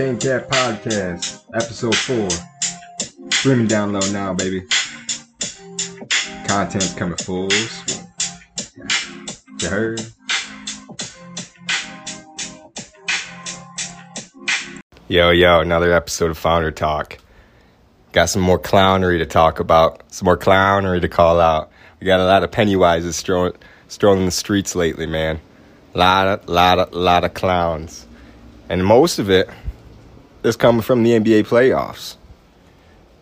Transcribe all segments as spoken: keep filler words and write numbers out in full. Shane Cat Podcast, Episode four. Streaming down low now, baby. Content's coming full. You heard? Yo, yo, another episode of Founder Talk. Got some more clownery to talk about. Some more clownery to call out. We got a lot of Pennywises strolling, strolling the streets lately, man. Lot of, lot of, lot of clowns. And most of it is coming from the N B A playoffs.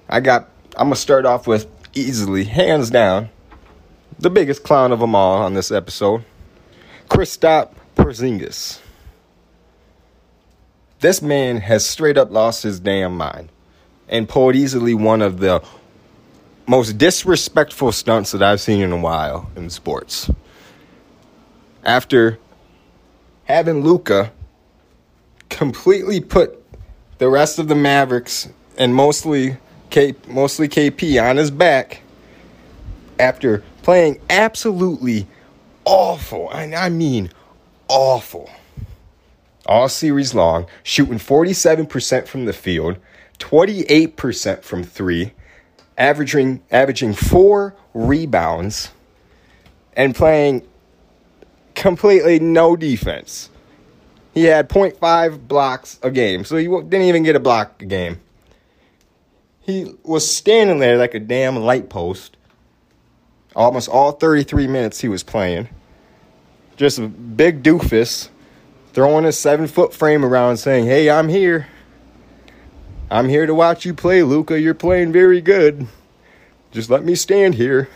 I got, I'm going to start off with easily, hands down, the biggest clown of them all on this episode, Kristaps Porzingis. This man has straight up lost his damn mind and pulled easily one of the most disrespectful stunts that I've seen in a while in sports. After having Luka completely put the rest of the Mavericks and mostly K, mostly K P on his back after playing absolutely awful, and I mean awful, all series long, shooting forty-seven percent from the field, twenty-eight percent from three, averaging averaging four rebounds, and playing completely no defense. He had point five blocks a game, so he didn't even get a block a game. He was standing there like a damn light post. Almost all thirty-three minutes he was playing. Just a big doofus throwing a seven-foot frame around saying, "Hey, I'm here. I'm here to watch you play, Luka. You're playing very good. Just let me stand here.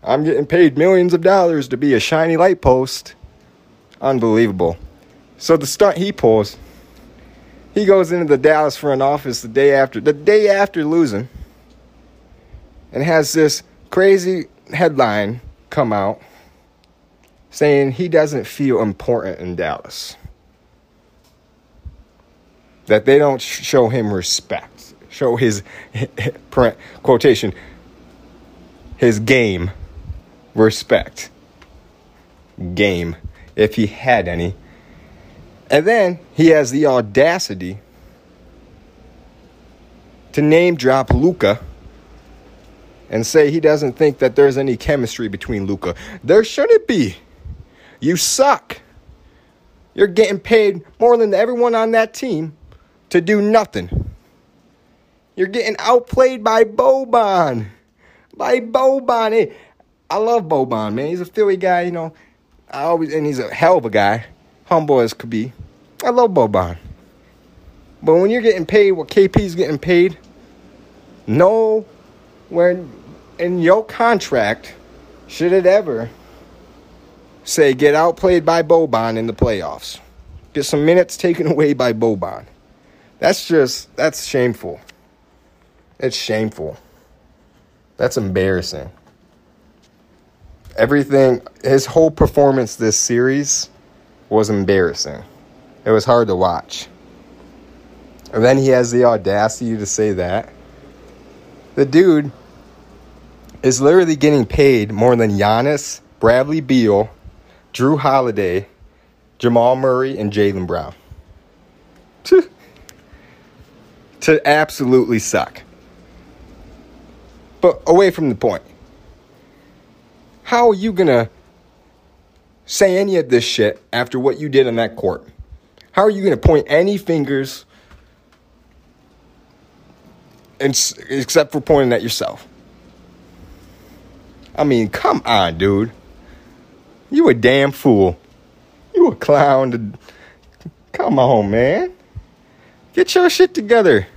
I'm getting paid millions of dollars to be a shiny light post." Unbelievable. So the stunt he pulls, he goes into the Dallas front office the day after, the day after losing, and has this crazy headline come out saying he doesn't feel important in Dallas, that they don't show him respect, show his quotation, his game respect, game, if he had any. And then he has the audacity to name drop Luka and say he doesn't think that there's any chemistry between Luka. There shouldn't be. You suck. You're getting paid more than everyone on that team to do nothing. You're getting outplayed by Boban. By Boban. Hey, I love Boban, man. He's a Philly guy, you know. I always and he's a hell of a guy. Humble as could be. I love Boban. But when you're getting paid what K P's getting paid, no, when in your contract should it ever say get outplayed by Boban in the playoffs. Get some minutes taken away by Boban. That's just, that's shameful. It's shameful. That's embarrassing. Everything, his whole performance this series was embarrassing. It was hard to watch. And then he has the audacity to say that. The dude is literally getting paid more than Giannis, Bradley Beal, Drew Holiday, Jamal Murray, and Jaylen Brown. To, to absolutely suck. But away from the point. How are you going to say any of this shit after what you did on that court? How are you going to point any fingers and except for pointing at yourself? I mean, come on, dude. You a damn fool. You a clown. To, come on, man. Get your shit together.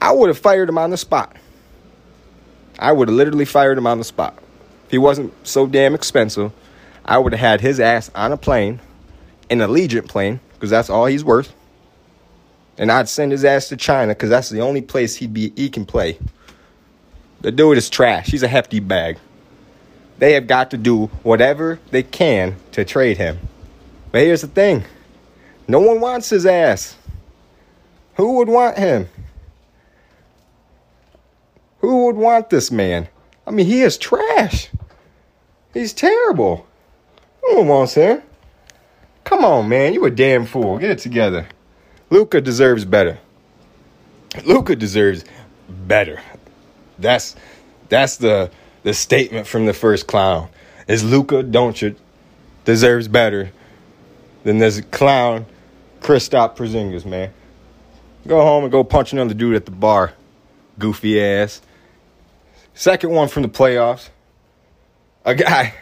I would have fired him on the spot. I would have literally fired him on the spot. If he wasn't so damn expensive, I would have had his ass on a plane, an Allegiant plane, because that's all he's worth. And I'd send his ass to China, because that's the only place he'd be, he can play. The dude is trash. He's a hefty bag. They have got to do whatever they can to trade him. But here's the thing. No one wants his ass. Who would want him? Who would want this man? I mean, he is trash. He's terrible. No one wants him. Come on, man. You a damn fool. Get it together. Luka deserves better. Luka deserves better. That's that's the the statement from the first clown. Is Luka Doncic deserves better than this clown Kristaps Porzingis, man. Go home and go punch another dude at the bar, goofy ass. Second one from the playoffs. A guy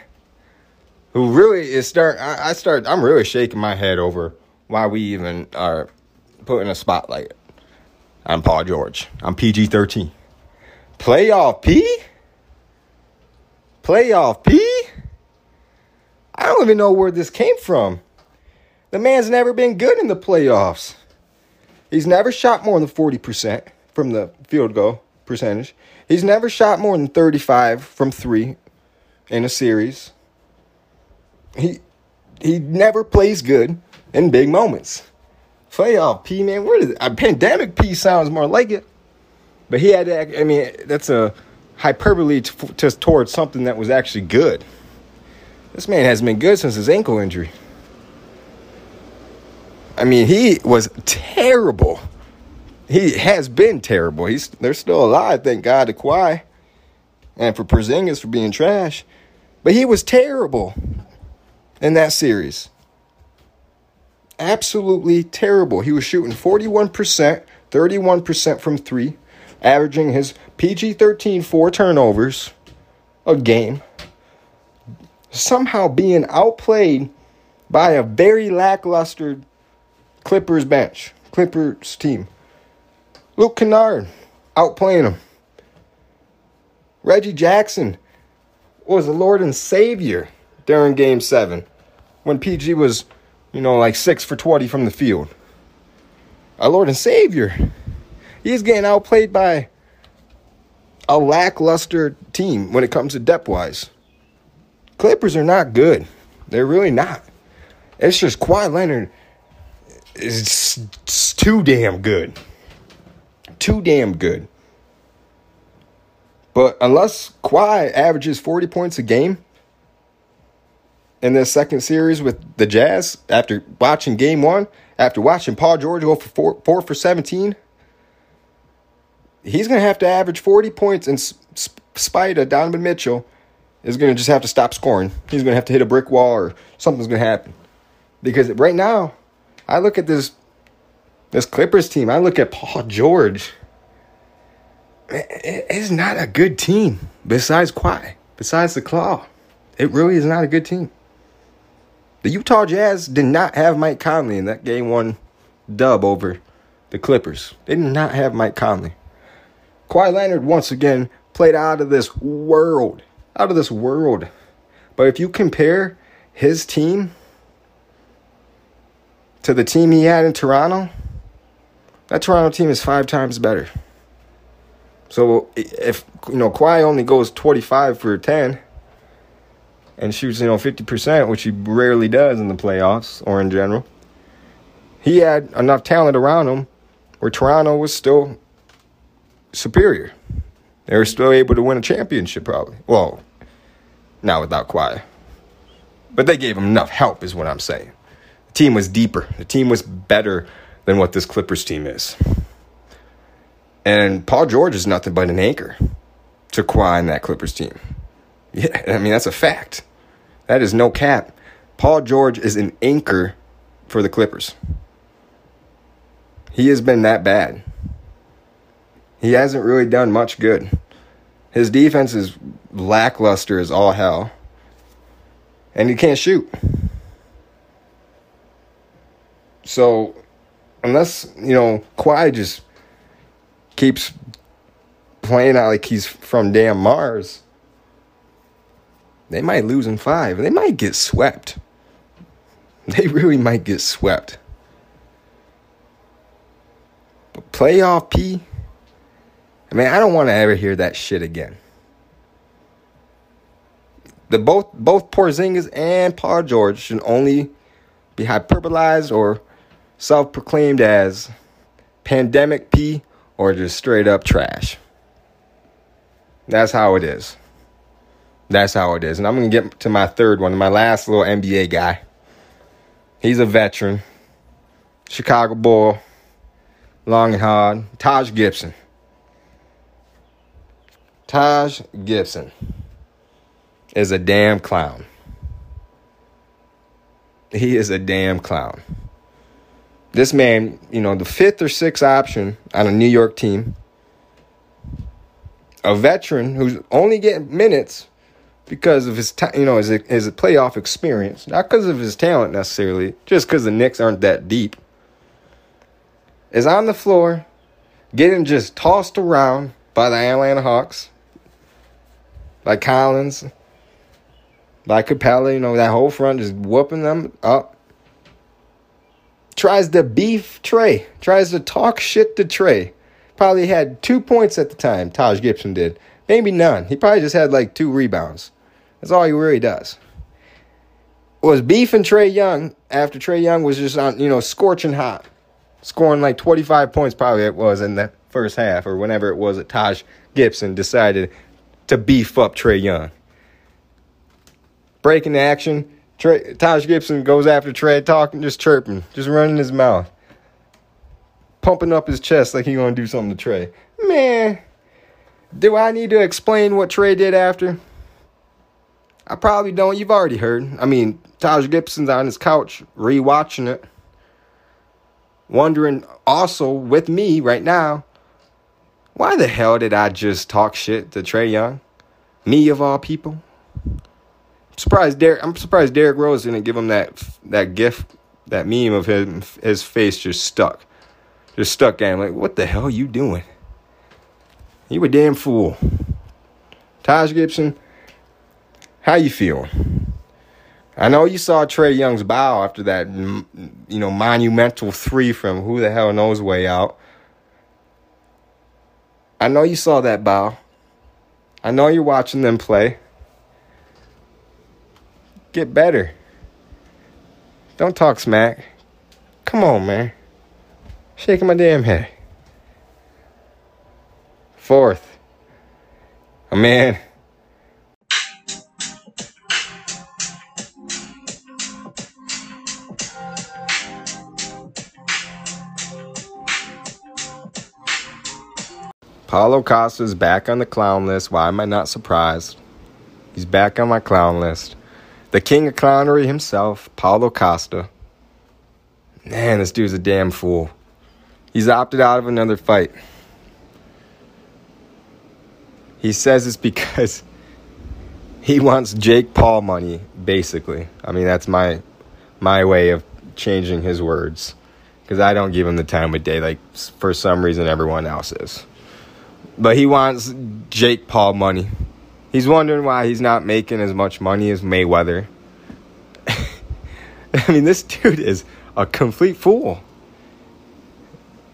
who really is start. I, I start. I'm really shaking my head over why we even are putting a spotlight. I'm Paul George. I'm P G thirteen. Playoff P? Playoff P? I don't even know where this came from. The man's never been good in the playoffs. He's never shot more than forty percent from the field goal percentage. He's never shot more than thirty-five from three in a series. He he never plays good in big moments. Playoff P, man, where did a pandemic P sounds more like it? But he had to, I mean, that's a hyperbole t- t- towards something that was actually good. This man hasn't been good since his ankle injury. I mean, he was terrible. He has been terrible. He's They're still alive, thank God, to Kawhi. And for Porzingis for being trash. But he was terrible in that series. Absolutely terrible. He was shooting forty-one percent, thirty-one percent from three, averaging his P G thirteen four turnovers a game. Somehow being outplayed by a very lackluster Clippers bench, Clippers team. Luke Kennard, outplaying him. Reggie Jackson was the Lord and Savior during Game seven when P G was, you know, like six for twenty from the field. Our Lord and Savior. He's getting outplayed by a lackluster team when it comes to depth-wise. Clippers are not good. They're really not. It's just Kawhi Leonard is too damn good. Too damn good. But unless Kawhi averages forty points a game in this second series with the Jazz, after watching game one, after watching Paul George go for four, four for seventeen, he's going to have to average forty points in spite of Donovan Mitchell is going to just have to stop scoring. He's going to have to hit a brick wall or something's going to happen. Because right now, I look at this this Clippers team. I look at Paul George. It's not a good team besides Kawhi, besides the Claw. It really is not a good team. The Utah Jazz did not have Mike Conley in that game one dub over the Clippers. They did not have Mike Conley. Kawhi Leonard, once again, played out of this world. Out of this world. But if you compare his team to the team he had in Toronto, that Toronto team is five times better. So if, you know, Kawhi only goes twenty-five for ten and shoots, you know, fifty percent, which he rarely does in the playoffs or in general, he had enough talent around him where Toronto was still superior. They were still able to win a championship probably. Well, not without Kawhi. But they gave him enough help is what I'm saying. The team was deeper. The team was better than what this Clippers team is. And Paul George is nothing but an anchor to Kawhi and that Clippers team. Yeah, I mean, that's a fact. That is no cap. Paul George is an anchor for the Clippers. He has been that bad. He hasn't really done much good. His defense is lackluster as all hell. And he can't shoot. So, unless, you know, Kawhi just keeps playing out like he's from damn Mars, they might lose in five. They might get swept. They really might get swept. But playoff P, I mean, I don't want to ever hear that shit again. The both both Porzingis and Paul George should only be hyperbolized or self-proclaimed as pandemic P or just straight up trash. That's how it is. That's how it is. And I'm going to get to my third one, my last little N B A guy. He's a veteran, Chicago Bull, long and hard. Taj Gibson. Taj Gibson is a damn clown. He is a damn clown. This man, you know, the fifth or sixth option on a New York team. A veteran who's only getting minutes because of his, ta- you know, his, his playoff experience. Not because of his talent necessarily, just because the Knicks aren't that deep. Is on the floor, getting just tossed around by the Atlanta Hawks, by Collins, by Capella, you know, that whole front just whooping them up. Tries to beef Trae. Tries to talk shit to Trae. Probably had two points at the time, Taj Gibson did. Maybe none. He probably just had like two rebounds. That's all he really does. Was beefing Trae Young after Trae Young was just on, you know, scorching hot. Scoring like twenty-five points probably it was in the first half or whenever it was that Taj Gibson decided to beef up Trae Young. Breaking the action. Trae, Taj Gibson goes after Trae, talking, just chirping, just running his mouth. Pumping up his chest like he going to do something to Trae. Man, do I need to explain what Trae did after? I probably don't. You've already heard. I mean, Taj Gibson's on his couch re-watching it. Wondering also with me right now, why the hell did I just talk shit to Trae Young? Me of all people? Surprised Derrick, I'm surprised Derrick Rose didn't give him that that gif, that meme of him, his face just stuck. Just stuck at him. Like, what the hell are you doing? You a damn fool. Taj Gibson, how you feel? I know you saw Trae Young's bow after that, you know, monumental three from who the hell knows way out. I know you saw that bow. I know you're watching them play. Get better. Don't talk smack. Come on, man. Shaking my damn head. Fourth. A man. Paulo Costa is back on the clown list. Why am I not surprised? He's back on my clown list. The king of clownery himself, Paulo Costa. Man, this dude's a damn fool. He's opted out of another fight. He says it's because he wants Jake Paul money, basically. I mean, that's my my way of changing his words. Because I don't give him the time of day, like, for some reason everyone else is. But he wants Jake Paul money. He's wondering why he's not making as much money as Mayweather. I mean, this dude is a complete fool.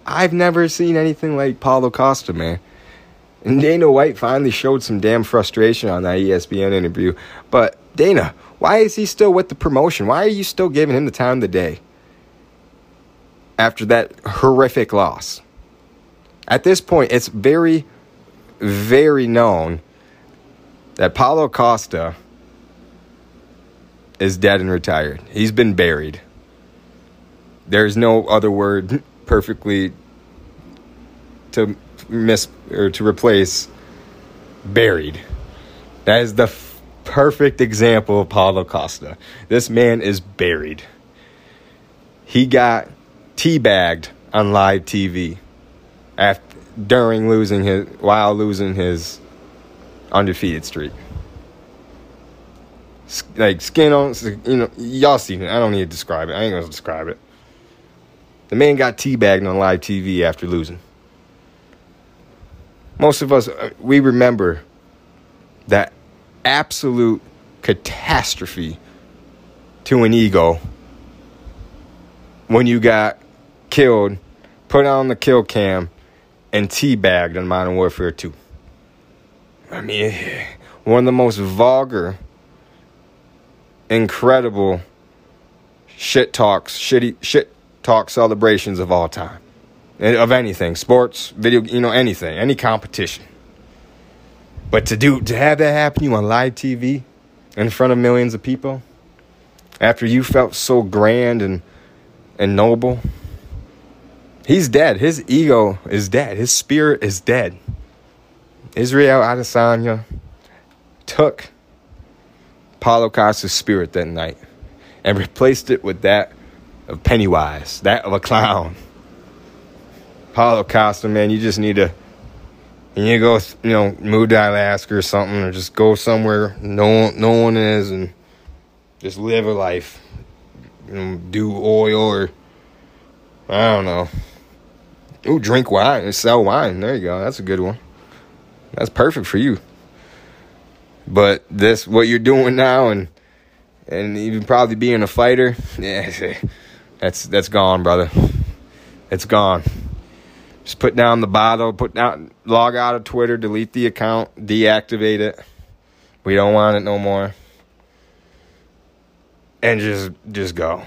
I've never seen anything like Paulo Costa, man. And Dana White finally showed some damn frustration on that E S P N interview. But, Dana, why is he still with the promotion? Why are you still giving him the time of the day after that horrific loss? At this point, it's very, very known that Paulo Costa is dead and retired. He's been buried. There's no other word perfectly to miss or to replace buried. That is the f- perfect example of Paulo Costa. This man is buried. He got teabagged on live T V after during losing his while losing his. Undefeated streak. Like, skin on, you know, y'all seen it. I don't need to describe it. I ain't going to describe it. The man got teabagged on live T V after losing. Most of us, we remember that absolute catastrophe to an ego when you got killed, put on the kill cam, and teabagged on Modern Warfare two. I mean, one of the most vulgar, incredible shit talks, shitty shit talk celebrations of all time. Of anything, sports, video, you know, anything, any competition. But to do to have that happen to you on live T V in front of millions of people after you felt so grand and and noble He's dead. His ego is dead. His spirit is dead. Israel Adesanya took Paulo Costa's spirit that night and replaced it with that of Pennywise, that of a clown. Paulo Costa, man, you just need to you need to go, you know, move to Alaska or something, or just go somewhere no one, no one is, and just live a life. You know, do oil or I don't know. Ooh, drink wine and sell wine. There you go. That's a good one. That's perfect for you. But this, what you're doing now, and and even probably being a fighter, yeah, that's that's gone, brother. It's gone. Just put down the bottle. Put down, log out of Twitter, delete the account, deactivate it. We don't want it no more. And just just go,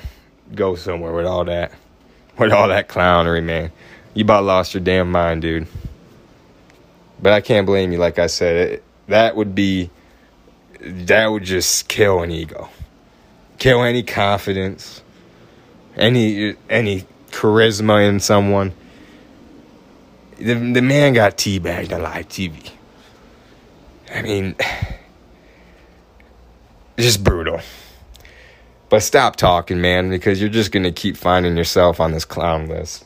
go somewhere with all that, with all that clownery, man. You about lost your damn mind, dude. But I can't blame you. Like I said, it, that would be, that would just kill an ego, kill any confidence, any any charisma in someone. The the man got teabagged on live T V. I mean, just brutal. But stop talking, man, because you're just going to keep finding yourself on this clown list.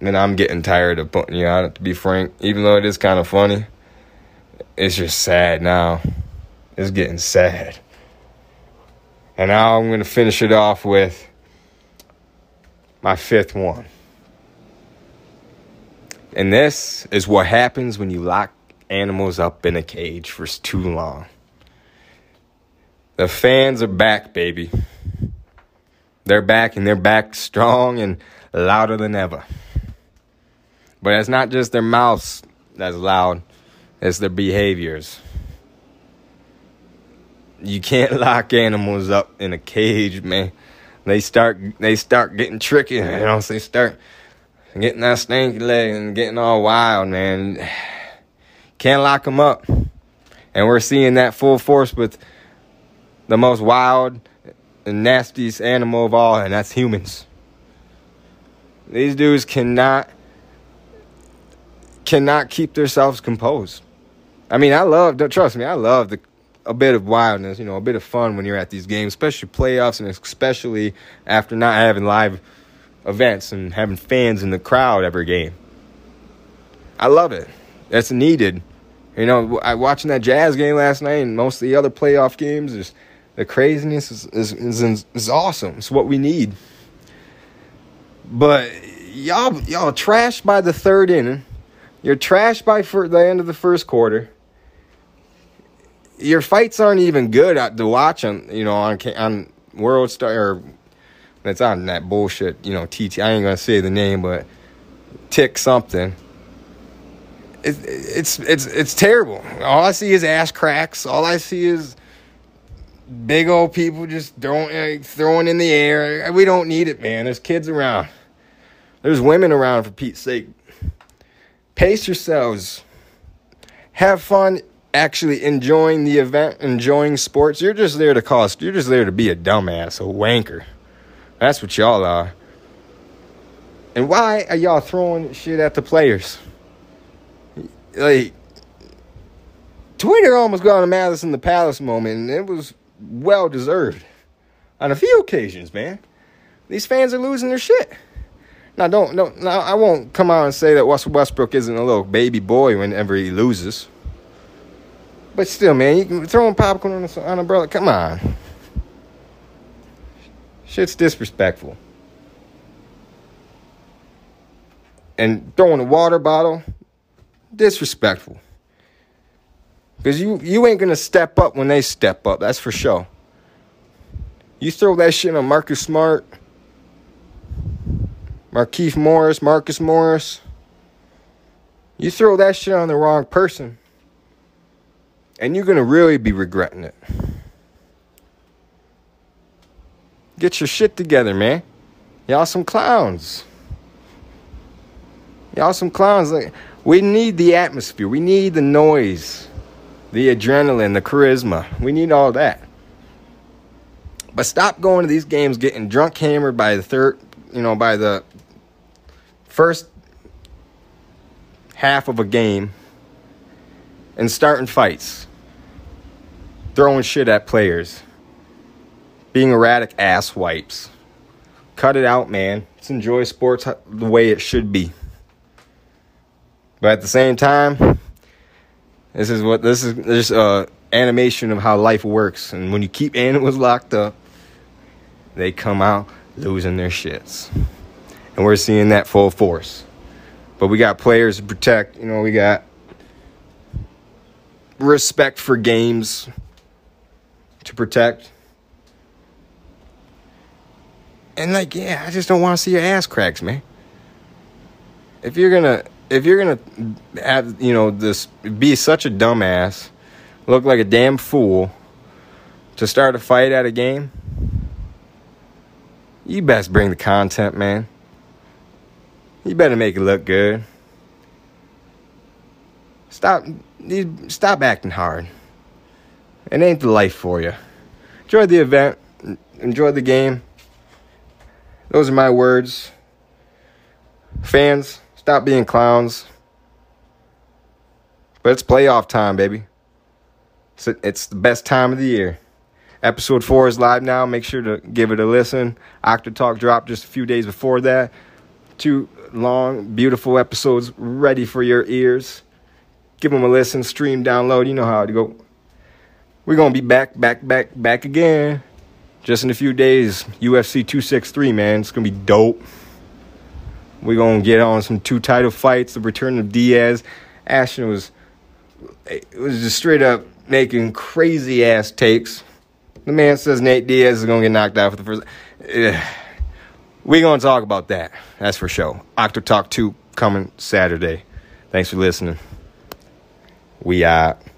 And I'm getting tired of putting you on it, to be frank. Even though it is kind of funny, it's just sad now. It's getting sad. And now I'm going to finish it off with my fifth one. And this is what happens when you lock animals up in a cage for too long. The fans are back, baby. They're back, and they're back strong and louder than ever. But it's not just their mouths that's loud. It's their behaviors. You can't lock animals up in a cage, man. They start they start getting tricky. You know, they start getting that stanky leg and getting all wild, man. Can't lock them up. And we're seeing that full force with the most wild and nastiest animal of all, and that's humans. These dudes cannot cannot keep themselves composed. I mean, I love, trust me, I love the, a bit of wildness, you know, a bit of fun when you're at these games, especially playoffs, and especially after not having live events and having fans in the crowd every game. I love it. That's needed. You know, I watching that Jazz game last night, and most of the other playoff games is. The craziness is, is, is, is awesome. It's what we need. But y'all y'all trashed by the third inning. You're trashed by fir- the end of the first quarter. Your fights aren't even good to watch on, you know, on on World Star, or it's on that bullshit, you know, T T. I ain't gonna say the name, but tick something. It, it's it's it's terrible. All I see is ass cracks. All I see is big old people just don't like, throwing in the air. We don't need it, man. There's kids around. There's women around, for Pete's sake. Pace yourselves. Have fun actually enjoying the event, enjoying sports. You're just there to cause. You're just there to be a dumbass, a wanker. That's what y'all are. And why are y'all throwing shit at the players? Like, Twitter almost got a Madison the Palace moment, and it was well-deserved on a few occasions, man. These fans are losing their shit. Now, don't, don't, now I won't come out and say that Russell Westbrook isn't a little baby boy whenever he loses. But still, man, you can throw popcorn on an umbrella. Come on. Shit's disrespectful. And throwing a water bottle, disrespectful. Because you, you ain't going to step up when they step up. That's for sure. You throw that shit on Marcus Smart, Markeith Morris, Marcus Morris. You throw that shit on the wrong person, and you're going to really be regretting it. Get your shit together, man. Y'all some clowns. Y'all some clowns. Like, we need the atmosphere. We need the noise. The adrenaline, the charisma. We need all that. But stop going to these games getting drunk hammered by the third, you know, by the first half of a game and starting fights, throwing shit at players, being erratic ass wipes. Cut it out, man. Let's enjoy sports the way it should be. But at the same time, this is what this is this uh animation of how life works. And when you keep animals locked up, they come out losing their shits. And we're seeing that full force. But we got players to protect. You know, we got respect for games to protect. And like, yeah, I just don't want to see your ass cracks, man. If you're gonna, if you're gonna have, you know, this be such a dumbass, look like a damn fool to start a fight at a game, you best bring the content, man. You better make it look good. Stop, stop acting hard. It ain't the life for you. Enjoy the event. Enjoy the game. Those are my words. Fans, stop being clowns. But it's playoff time, baby. It's, a, it's the best time of the year. Episode four is live now. Make sure to give it a listen. Octo Talk dropped just a few days before that. Two long, beautiful episodes ready for your ears. Give them a listen. Stream, download. You know how to go. We're going to be back, back, back, back again. Just in a few days, U F C two sixty-three, man. It's going to be dope. We're going to get on some two title fights. The return of Diaz. Ashton was it was just straight up making crazy-ass takes. The man says Nate Diaz is going to get knocked out for the first... We're going to talk about that. That's for sure. Octo Talk two coming Saturday. Thanks for listening. We out.